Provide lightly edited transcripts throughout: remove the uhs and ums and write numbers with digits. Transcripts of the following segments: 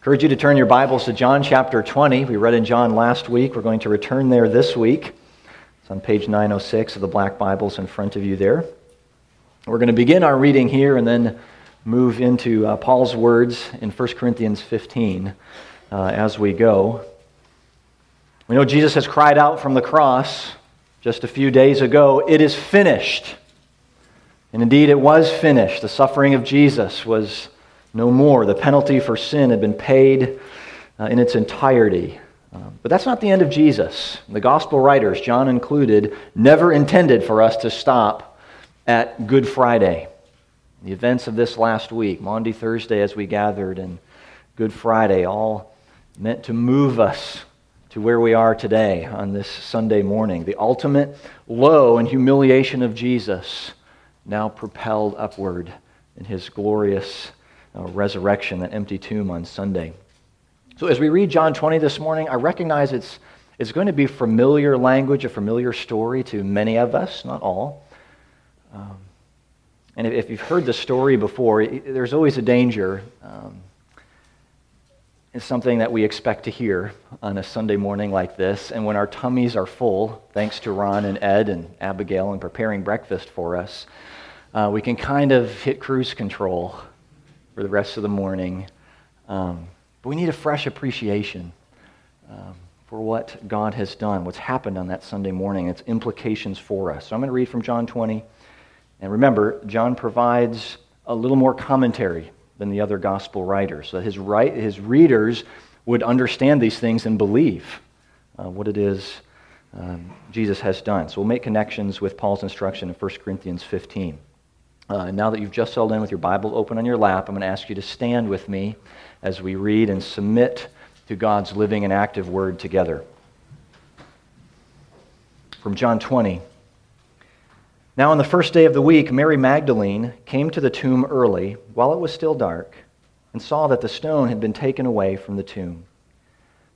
I encourage you to turn your Bibles to John chapter 20. We read in John last week. We're going to return there this week. It's on page 906 of the black Bibles in front of you there. We're going to begin our reading here and then move into Paul's words in 1 Corinthians 15 as we go. We know Jesus has cried out from the cross just a few days ago, "It is finished." And indeed it was finished. The suffering of Jesus was no more. The penalty for sin had been paid in its entirety. But that's not the end of Jesus. The gospel writers, John included, never intended for us to stop at Good Friday. The events of this last week, Maundy Thursday as we gathered, and Good Friday, all meant to move us to where we are today on this Sunday morning. The ultimate low and humiliation of Jesus now propelled upward in his glorious resurrection, that empty tomb on Sunday. So as we read John 20 this morning, I recognize it's going to be familiar language, a familiar story to many of us, not all. And if you've heard the story before, there's always a danger. It's something that we expect to hear on a Sunday morning like this, and when our tummies are full, thanks to Ron and Ed and Abigail and preparing breakfast for us, we can kind of hit cruise control for the rest of the morning. But we need a fresh appreciation for what God has done, what's happened on that Sunday morning, its implications for us. So I'm going to read from John 20. And remember, John provides a little more commentary than the other gospel writers, so that his readers would understand these things and believe what it is Jesus has done. So we'll make connections with Paul's instruction in 1 Corinthians 15. And now that you've just settled in with your Bible open on your lap, I'm going to ask you to stand with me as we read and submit to God's living and active word together. From John 20. Now on the first day of the week, Mary Magdalene came to the tomb early, while it was still dark, and saw that the stone had been taken away from the tomb.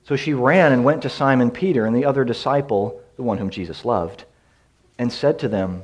So she ran and went to Simon Peter and the other disciple, the one whom Jesus loved, and said to them,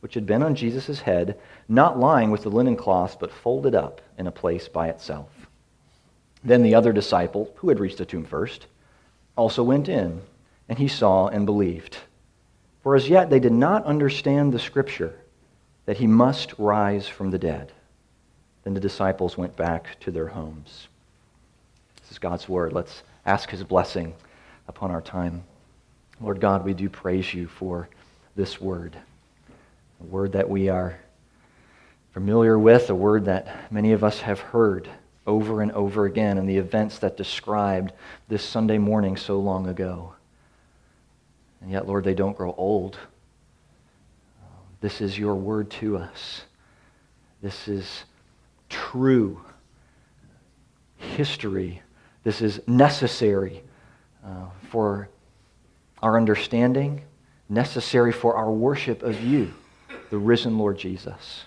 which had been on Jesus' head, not lying with the linen cloth, but folded up in a place by itself. Then the other disciple, who had reached the tomb first, also went in, and he saw and believed. For as yet they did not understand the Scripture, that he must rise from the dead. Then the disciples went back to their homes. This is God's word. Let's ask his blessing upon our time. Lord God, we do praise you for this word. A word that we are familiar with, a word that many of us have heard over and over again in the events that described this Sunday morning so long ago. And yet, Lord, they don't grow old. This is your word to us. This is true history. This is necessary for our understanding, necessary for our worship of you, the risen Lord Jesus.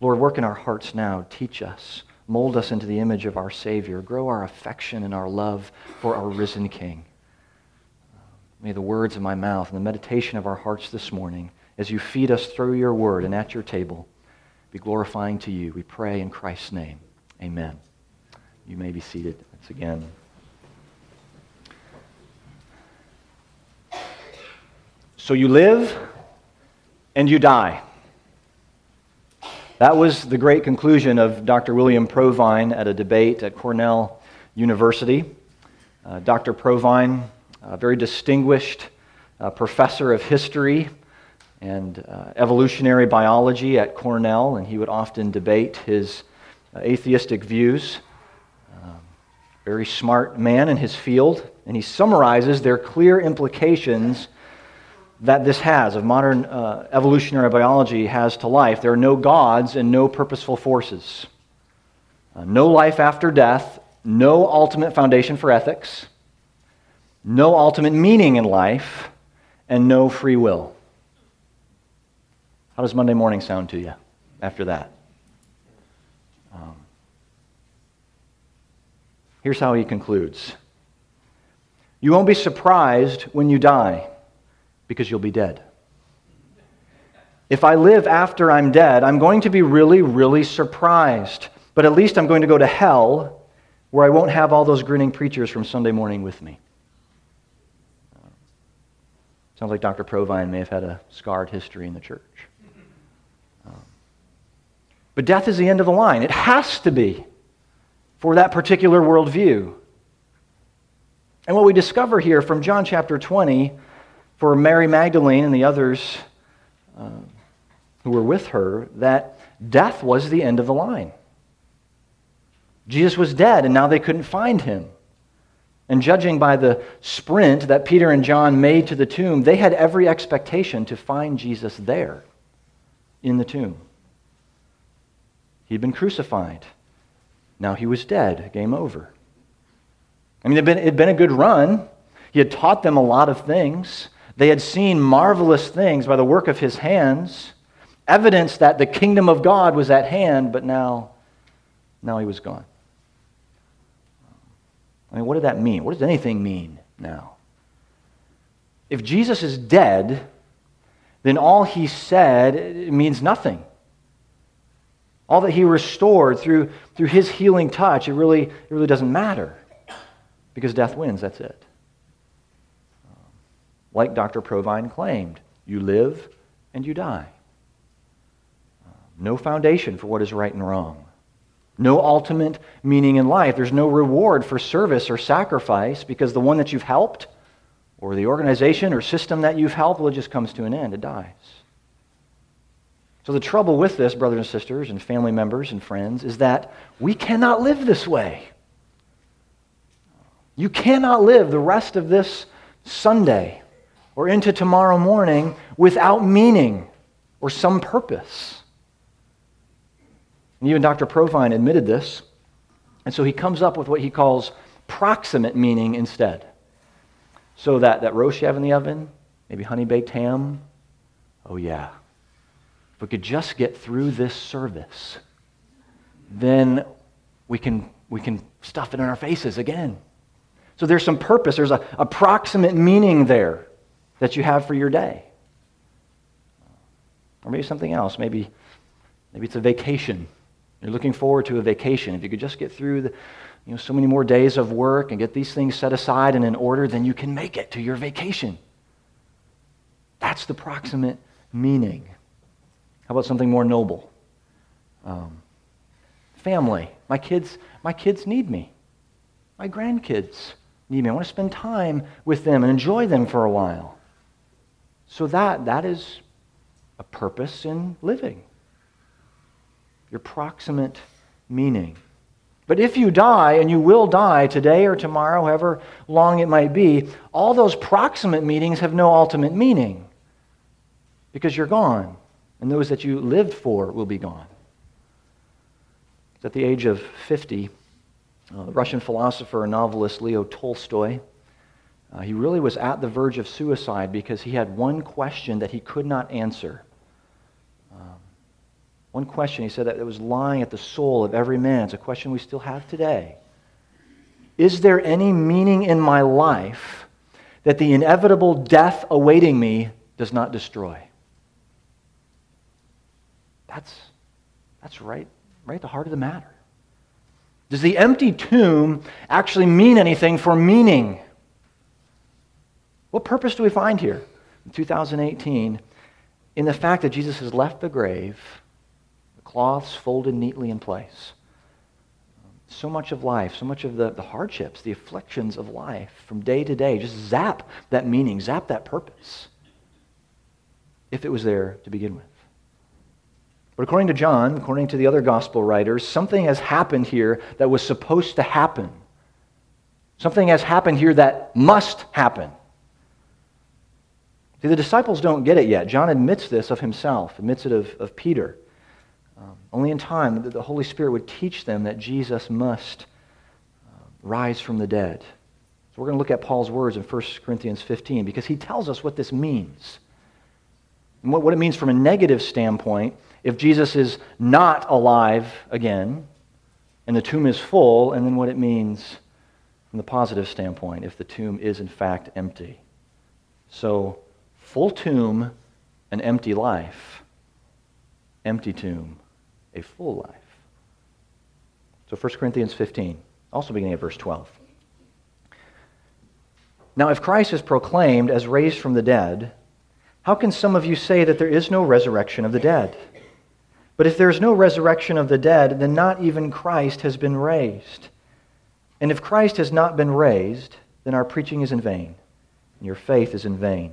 Lord, work in our hearts now. Teach us. Mold us into the image of our Savior. Grow our affection and our love for our risen King. May the words of my mouth and the meditation of our hearts this morning, as you feed us through your word and at your table, be glorifying to you. We pray in Christ's name. Amen. You may be seated once again. So you live and you die. That was the great conclusion of Dr. William Provine at a debate at Cornell University. Dr. Provine, a very distinguished professor of history and evolutionary biology at Cornell, and he would often debate his atheistic views. Very smart man in his field, and he summarizes their clear implications that this has, of modern evolutionary biology has to life. There are no gods and no purposeful forces. No life after death, no ultimate foundation for ethics, no ultimate meaning in life, and no free will. How does Monday morning sound to you after that? Here's how he concludes. You won't be surprised when you die, because you'll be dead. If I live after I'm dead, I'm going to be really, really surprised. But at least I'm going to go to hell, where I won't have all those grinning preachers from Sunday morning with me. Sounds like Dr. Provine may have had a scarred history in the church. But death is the end of the line. It has to be for that particular worldview. And what we discover here from John chapter 20, for Mary Magdalene and the others who were with her, that death was the end of the line. Jesus was dead, and now they couldn't find him. And judging by the sprint that Peter and John made to the tomb, they had every expectation to find Jesus there in the tomb. He'd been crucified. Now he was dead. Game over. I mean, it'd been a good run. He had taught them a lot of things. They had seen marvelous things by the work of his hands, evidence that the kingdom of God was at hand, but now he was gone. I mean, what did that mean? What does anything mean now? If Jesus is dead, then all he said means nothing. All that he restored through his healing touch, it really doesn't matter, because death wins, that's it. Like Dr. Provine claimed, you live and you die. No foundation for what is right and wrong. No ultimate meaning in life. There's no reward for service or sacrifice, because the one that you've helped, or the organization or system that you've helped, well, it just comes to an end. It dies. So the trouble with this, brothers and sisters and family members and friends, is that we cannot live this way. You cannot live the rest of this Sunday or into tomorrow morning without meaning or some purpose. And even Dr. Provine admitted this. And so he comes up with what he calls proximate meaning instead. So that roast you have in the oven, maybe honey-baked ham, oh yeah, if we could just get through this service, then we can stuff it in our faces again. So there's some purpose, there's a proximate meaning there that you have for your day. Or maybe something else, maybe it's a vacation. You're looking forward to a vacation. If you could just get through so many more days of work and get these things set aside and in order, then you can make it to your vacation. That's the proximate meaning. How about something more noble? Family. My kids need me. My grandkids need me. I want to spend time with them and enjoy them for a while. So that is a purpose in living. Your proximate meaning. But if you die, and you will die today or tomorrow, however long it might be, all those proximate meanings have no ultimate meaning, because you're gone, and those that you lived for will be gone. At the age of 50, the Russian philosopher and novelist Leo Tolstoy, he really was at the verge of suicide, because he had one question that he could not answer. One question, he said, that it was lying at the soul of every man. It's a question we still have today. Is there any meaning in my life that the inevitable death awaiting me does not destroy? That's right at the heart of the matter. Does the empty tomb actually mean anything for meaning? What purpose do we find here in 2018 in the fact that Jesus has left the grave, cloths folded neatly in place? So much of life, so much of the hardships, the afflictions of life from day to day, just zap that meaning, zap that purpose, if it was there to begin with. But according to John, according to the other gospel writers, something has happened here that was supposed to happen. Something has happened here that must happen. See, the disciples don't get it yet. John admits this of himself, admits it of Peter. Only in time that the Holy Spirit would teach them that Jesus must rise from the dead. So we're going to look at Paul's words in 1 Corinthians 15 because he tells us what this means. And what it means from a negative standpoint, if Jesus is not alive again and the tomb is full, and then what it means from the positive standpoint if the tomb is in fact empty. So, full tomb, an empty life. Empty tomb, a full life. So 1 Corinthians 15, also beginning at verse 12. Now if Christ is proclaimed as raised from the dead, how can some of you say that there is no resurrection of the dead? But if there is no resurrection of the dead, then not even Christ has been raised. And if Christ has not been raised, then our preaching is in vain, and your faith is in vain.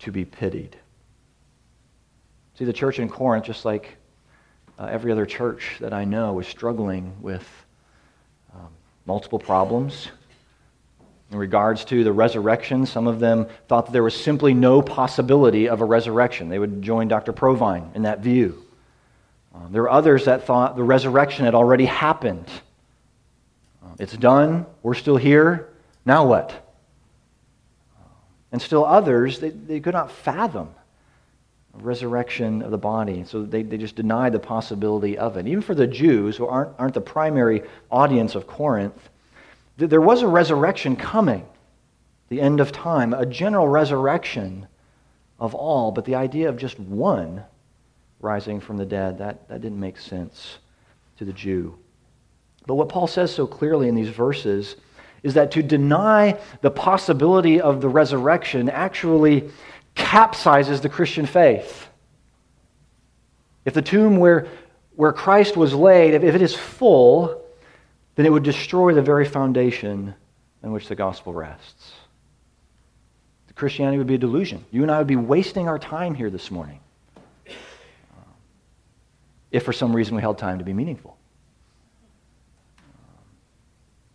to be pitied. See, the church in Corinth, just like every other church that I know, is struggling with multiple problems. In regards to the resurrection, some of them thought that there was simply no possibility of a resurrection. They would join Dr. Provine in that view. There were others that thought the resurrection had already happened. It's done. We're still here. Now what? And still others, they could not fathom a resurrection of the body. So they just denied the possibility of it. Even for the Jews, who aren't the primary audience of Corinth, there was a resurrection coming, the end of time, a general resurrection of all, but the idea of just one rising from the dead, that didn't make sense to the Jew. But what Paul says so clearly in these verses is that to deny the possibility of the resurrection actually capsizes the Christian faith. If the tomb where Christ was laid, if it is full, then it would destroy the very foundation on which the gospel rests. Christianity would be a delusion. You and I would be wasting our time here this morning if for some reason we held time to be meaningful.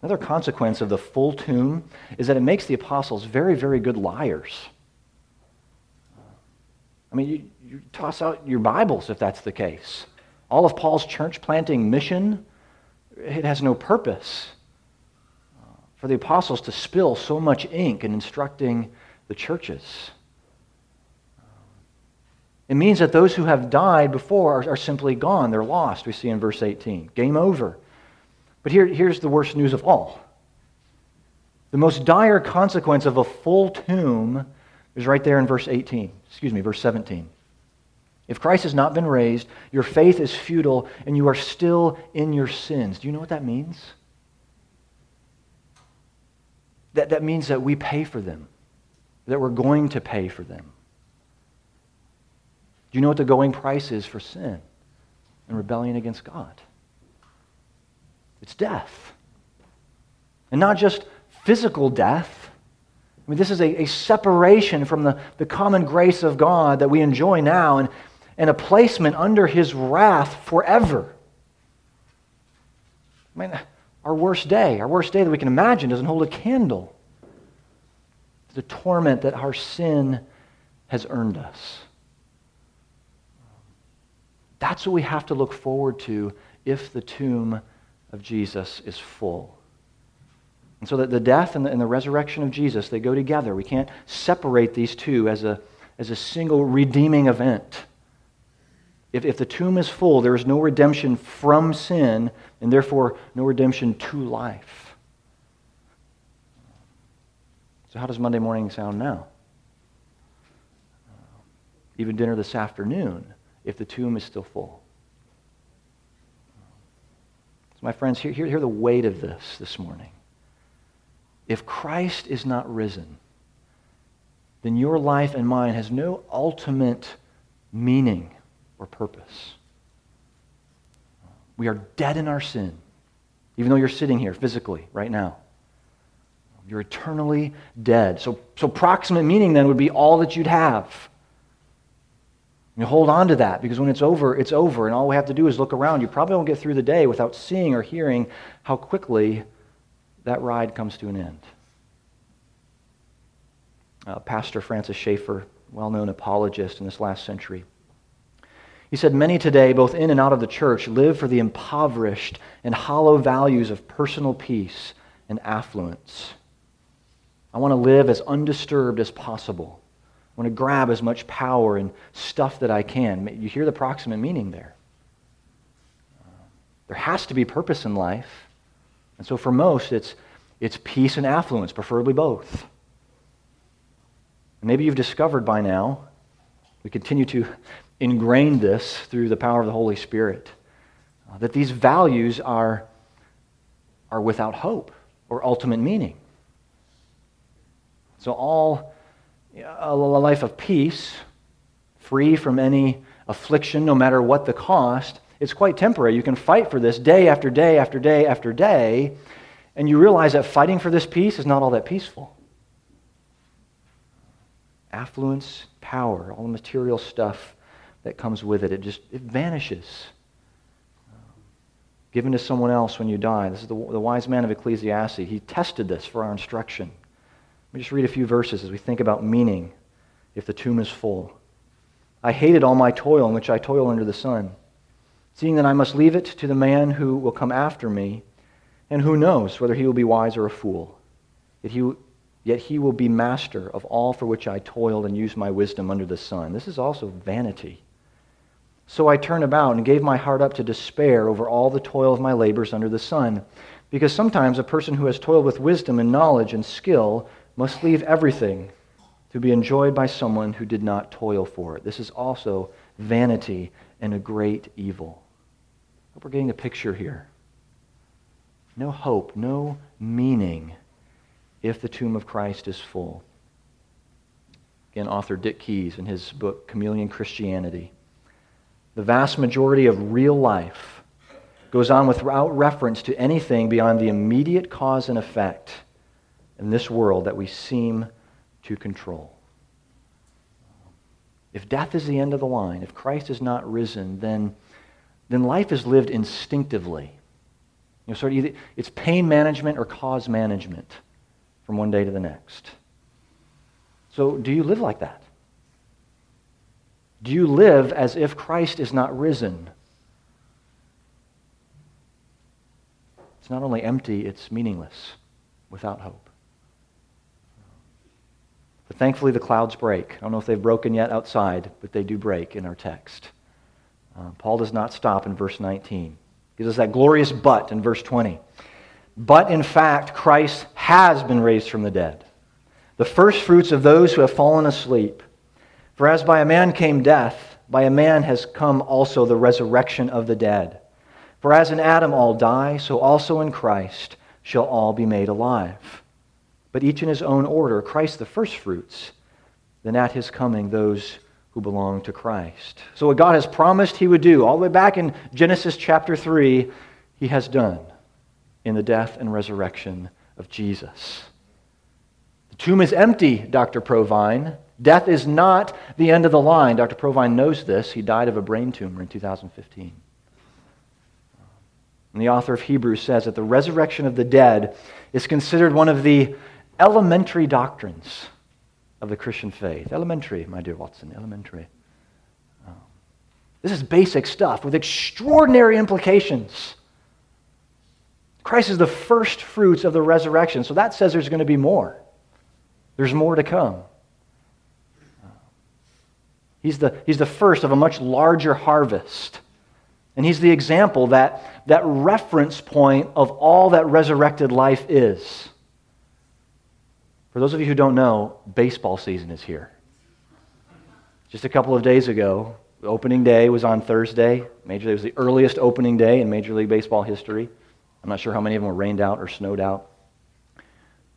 Another consequence of the full tomb is that it makes the apostles very, very good liars. I mean, you toss out your Bibles if that's the case. All of Paul's church planting mission, it has no purpose for the apostles to spill so much ink in instructing the churches. It means that those who have died before are simply gone. They're lost, we see in verse 18. Game over. But here's the worst news of all. The most dire consequence of a full tomb is right there in verse 17. If Christ has not been raised, your faith is futile, and you are still in your sins. Do you know what that means? That means that we pay for them, that we're going to pay for them. Do you know what the going price is for sin and rebellion against God? It's death. And not just physical death. I mean, this is a separation from the common grace of God that we enjoy now, and a placement under His wrath forever. I mean, our worst day that we can imagine doesn't hold a candle to the torment that our sin has earned us. That's what we have to look forward to if the tomb of Jesus is full. And so that the death and the resurrection of Jesus, they go together. We can't separate these two as a single redeeming event. If the tomb is full, there is no redemption from sin, and therefore no redemption to life. So how does Monday morning sound now? Even dinner this afternoon, if the tomb is still full. So my friends, hear the weight of this morning. If Christ is not risen, then your life and mine has no ultimate meaning or purpose. We are dead in our sin, even though you're sitting here physically right now. You're eternally dead. So proximate meaning then would be all that you'd have. You hold on to that, because when it's over, and all we have to do is look around. You probably won't get through the day without seeing or hearing how quickly that ride comes to an end. Pastor Francis Schaeffer, well-known apologist in this last century, he said, "Many today, both in and out of the church, live for the impoverished and hollow values of personal peace and affluence. I want to live as undisturbed as possible. I want to grab as much power and stuff that I can." You hear the proximate meaning there. There has to be purpose in life. And so for most, it's peace and affluence, preferably both. And maybe you've discovered by now, we continue to ingrain this through the power of the Holy Spirit, that these values are without hope or ultimate meaning. So all... a life of peace, free from any affliction, no matter what the cost, it's quite temporary. You can fight for this day after day after day after day, and you realize that fighting for this peace is not all that peaceful. Affluence, power, all the material stuff that comes with it, it vanishes. Given to someone else when you die. This is the wise man of Ecclesiastes. He tested this for our instruction. Let me just read a few verses as we think about meaning if the tomb is full. "I hated all my toil in which I toil under the sun, seeing that I must leave it to the man who will come after me, and who knows whether he will be wise or a fool. Yet he will be master of all for which I toiled and used my wisdom under the sun. This is also vanity. So I turned about and gave my heart up to despair over all the toil of my labors under the sun, because sometimes a person who has toiled with wisdom and knowledge and skill must leave everything to be enjoyed by someone who did not toil for it. This is also vanity and a great evil." I hope we're getting the picture here. No hope, no meaning if the tomb of Christ is full. Again, author Dick Keyes in his book, Chameleon Christianity. "The vast majority of real life goes on without reference to anything beyond the immediate cause and effect in this world that we seem to control." If death is the end of the line, if Christ is not risen, then life is lived instinctively. You know, sort of either it's pain management or cause management from one day to the next. So do you live like that? Do you live as if Christ is not risen? It's not only empty, it's meaningless, without hope. But thankfully, the clouds break. I don't know if they've broken yet outside, but they do break in our text. Paul does not stop in verse 19. He gives us that glorious "but" in verse 20. "But in fact, Christ has been raised from the dead, the first fruits of those who have fallen asleep. For as by a man came death, by a man has come also the resurrection of the dead. For as in Adam all die, so also in Christ shall all be made alive. But each in his own order, Christ the firstfruits, then at his coming those who belong to Christ." So what God has promised he would do, all the way back in Genesis chapter 3, he has done in the death and resurrection of Jesus. The tomb is empty, Dr. Provine. Death is not the end of the line. Dr. Provine knows this. He died of a brain tumor in 2015. And the author of Hebrews says that the resurrection of the dead is considered one of the elementary doctrines of the Christian faith. Elementary, my dear Watson, elementary. This is basic stuff with extraordinary implications. Christ is the first fruits of the resurrection, so that says there's going to be more. There's more to come. He's the first of a much larger harvest. And he's the example, that reference point of all that resurrected life is. For those of you who don't know, baseball season is here. Just a couple of days ago, the opening day was on Thursday. It was the earliest opening day in Major League Baseball history. I'm not sure how many of them were rained out or snowed out.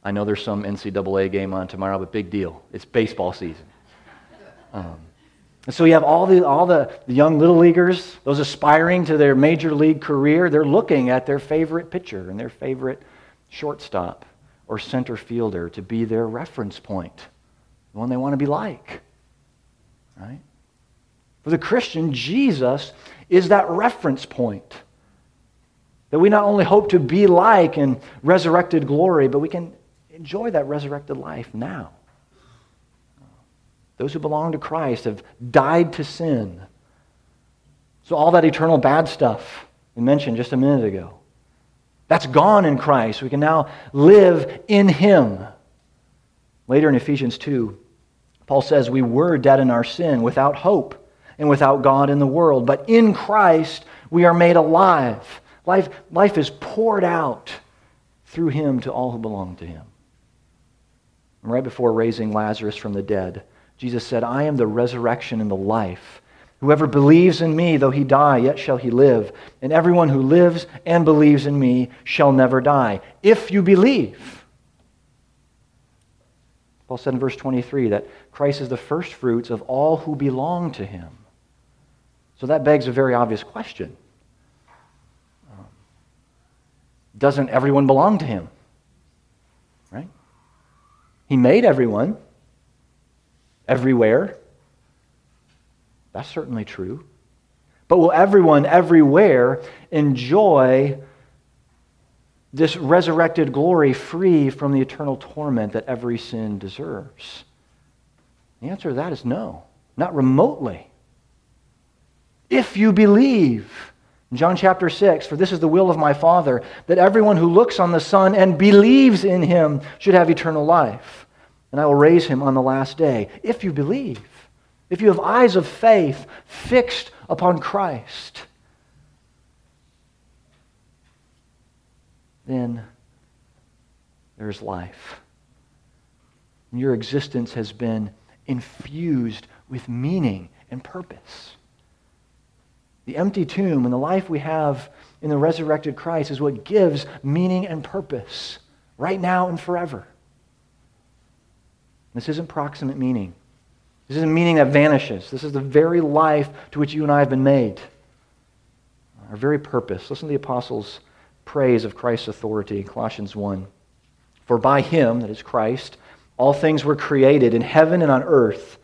I know there's some NCAA game on tomorrow, but big deal. It's baseball season. And so you have all the young little leaguers, those aspiring to their major league career. They're looking at their favorite pitcher and their favorite shortstop or center fielder to be their reference point, the one they want to be like, right? For the Christian, Jesus is that reference point that we not only hope to be like in resurrected glory, but we can enjoy that resurrected life now. Those who belong to Christ have died to sin. So all that eternal bad stuff we mentioned just a minute ago, that's gone in Christ. We can now live in Him. Later in Ephesians 2, Paul says, we were dead in our sin, without hope and without God in the world. But in Christ, we are made alive. Life is poured out through Him to all who belong to Him. And right before raising Lazarus from the dead, Jesus said, I am the resurrection and the life. Whoever believes in me, though he die, yet shall he live. And everyone who lives and believes in me shall never die. If you believe. Paul said in verse 23 that Christ is the first fruits of all who belong to Him. So that begs a very obvious question. Doesn't everyone belong to Him? Right? He made everyone. Everywhere. That's certainly true. But will everyone, everywhere, enjoy this resurrected glory free from the eternal torment that every sin deserves? The answer to that is no. Not remotely. If you believe. In John chapter 6, for this is the will of my Father, that everyone who looks on the Son and believes in Him should have eternal life. And I will raise Him on the last day. If you believe. If you have eyes of faith fixed upon Christ, then there's life. And your existence has been infused with meaning and purpose. The empty tomb and the life we have in the resurrected Christ is what gives meaning and purpose right now and forever. This isn't proximate meaning. This isn't meaning that vanishes. This is the very life to which you and I have been made. Our very purpose. Listen to the apostles' praise of Christ's authority in Colossians 1. For by Him, that is Christ, all things were created in heaven and on earth,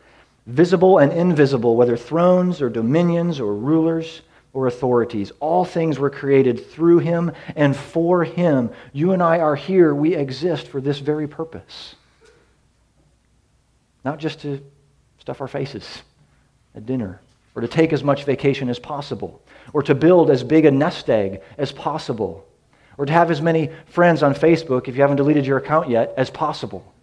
visible and invisible, whether thrones or dominions or rulers or authorities. All things were created through Him and for Him. You and I are here. We exist for this very purpose. Not just to stuff our faces at dinner, or to take as much vacation as possible, or to build as big a nest egg as possible, or to have as many friends on Facebook, if you haven't deleted your account yet, as possible.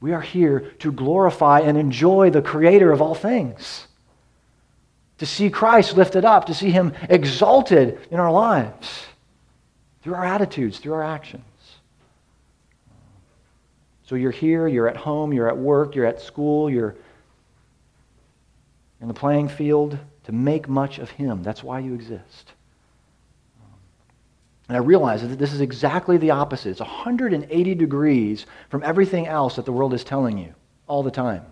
We are here to glorify and enjoy the Creator of all things, to see Christ lifted up, to see Him exalted in our lives, through our attitudes, through our actions. So you're here, you're at home, you're at work, you're at school, you're in the playing field to make much of Him. That's why you exist. And I realize that this is exactly the opposite. It's 180 degrees from everything else that the world is telling you all the time.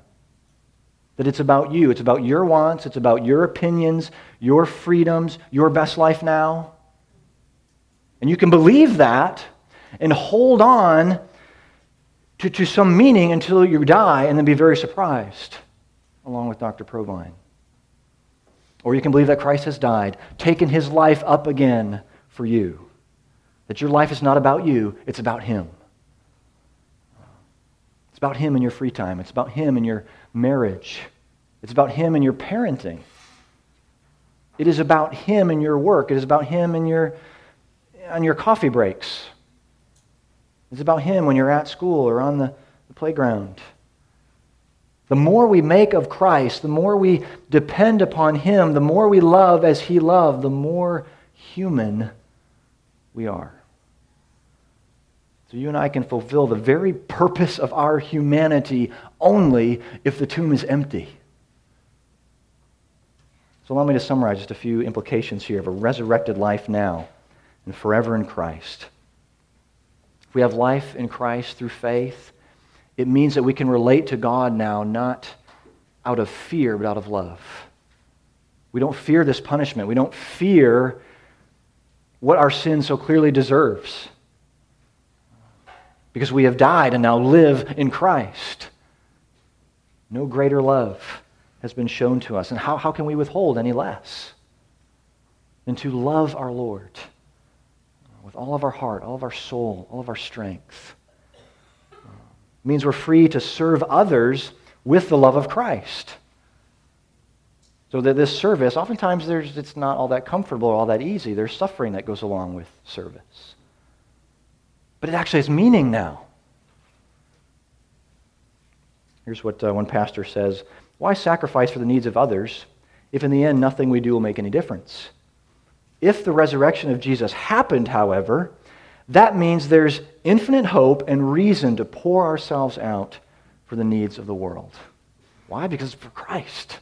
That it's about you, it's about your wants, it's about your opinions, your freedoms, your best life now. And you can believe that and hold on to some meaning until you die and then be very surprised, along with Dr. Provine. Or you can believe that Christ has died, taken His life up again for you. That your life is not about you, it's about Him. It's about Him in your free time. It's about Him in your marriage. It's about Him in your parenting. It is about Him in your work. It is about Him in on your coffee breaks. It's about Him when you're at school or on the playground. The more we make of Christ, the more we depend upon Him, the more we love as He loved, the more human we are. So you and I can fulfill the very purpose of our humanity only if the tomb is empty. So allow me to summarize just a few implications here of a resurrected life now and forever in Christ. We have life in Christ through faith. It means that we can relate to God now, not out of fear, but out of love. We don't fear this punishment. We don't fear what our sin so clearly deserves. because we have died and now live in Christ. No greater love has been shown to us. And how can we withhold any less than to love our Lord with all of our heart, all of our soul, all of our strength? It means we're free to serve others with the love of Christ. So that this service, oftentimes it's not all that comfortable or all that easy. There's suffering that goes along with service. But it actually has meaning now. Here's what one pastor says: "Why sacrifice for the needs of others if in the end nothing we do will make any difference? If the resurrection of Jesus happened, however, that means there's infinite hope and reason to pour ourselves out for the needs of the world." Why? Because it's for Christ.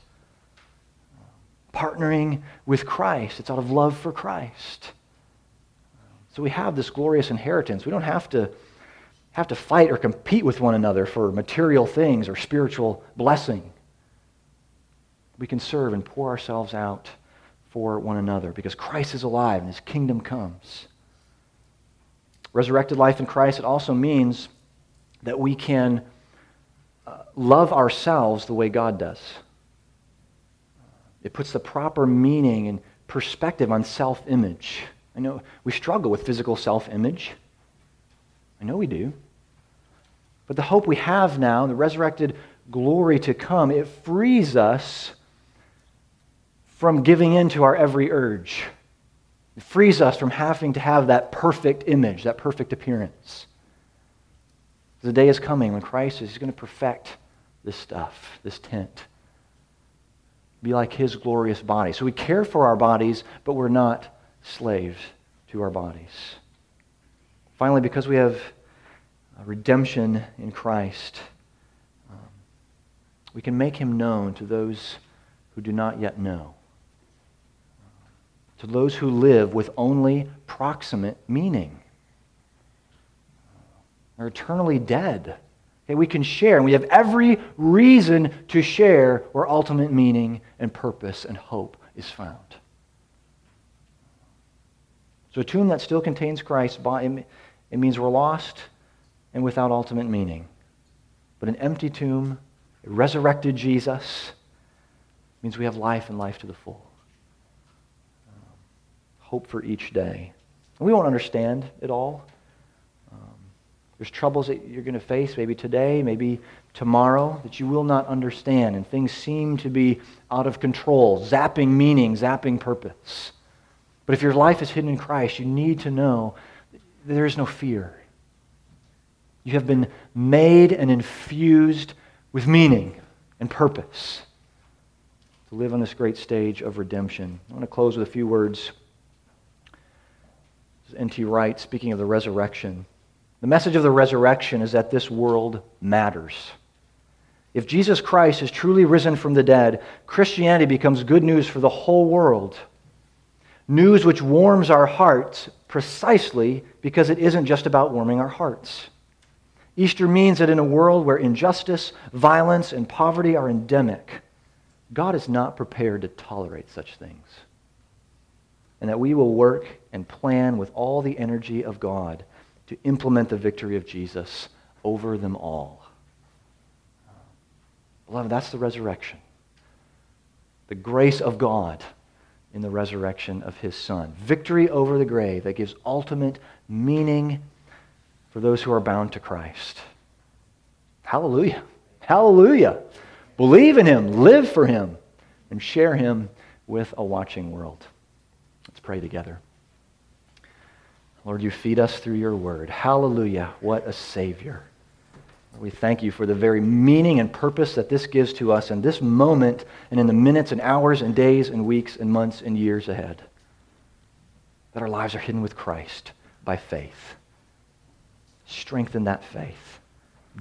Partnering with Christ. It's out of love for Christ. So we have this glorious inheritance. We don't have to fight or compete with one another for material things or spiritual blessing. We can serve and pour ourselves out for one another because Christ is alive and His kingdom comes. Resurrected life in Christ, it also means that we can love ourselves the way God does. It puts the proper meaning and perspective on self-image. I know we struggle with physical self-image. I know we do. But the hope we have now, the resurrected glory to come, it frees us from giving in to our every urge. It frees us from having to have that perfect image, that perfect appearance. The day is coming when He's going to perfect this stuff, this tent. Be like His glorious body. So we care for our bodies, but we're not slaves to our bodies. Finally, because we have redemption in Christ, we can make Him known to those who do not yet know, to those who live with only proximate meaning. They're eternally dead. Okay, we can share, and we have every reason to share where ultimate meaning and purpose and hope is found. So a tomb that still contains Christ's body, it means we're lost and without ultimate meaning. But an empty tomb, a resurrected Jesus, means we have life and life to the full. Hope for each day. And we won't understand it all. There's troubles that you're going to face maybe today, maybe tomorrow, that you will not understand, and things seem to be out of control, zapping meaning, zapping purpose. But if your life is hidden in Christ, you need to know that there is no fear. You have been made and infused with meaning and purpose to live on this great stage of redemption. I want to close with a few words. This is N.T. Wright speaking of the resurrection. The message of the resurrection is that this world matters. If Jesus Christ is truly risen from the dead, Christianity becomes good news for the whole world. News which warms our hearts precisely because it isn't just about warming our hearts. Easter means that in a world where injustice, violence, and poverty are endemic, God is not prepared to tolerate such things. And that we will work and plan with all the energy of God to implement the victory of Jesus over them all. Beloved, that's the resurrection. The grace of God in the resurrection of His Son. Victory over the grave that gives ultimate meaning for those who are bound to Christ. Hallelujah. Hallelujah. Believe in Him, live for Him, and share Him with a watching world. Let's pray together. Lord, You feed us through Your Word. Hallelujah, what a Savior. We thank You for the very meaning and purpose that this gives to us in this moment and in the minutes and hours and days and weeks and months and years ahead. That our lives are hidden with Christ by faith. Strengthen that faith.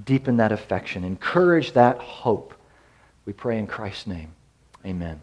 Deepen that affection. Encourage that hope. We pray in Christ's name. Amen.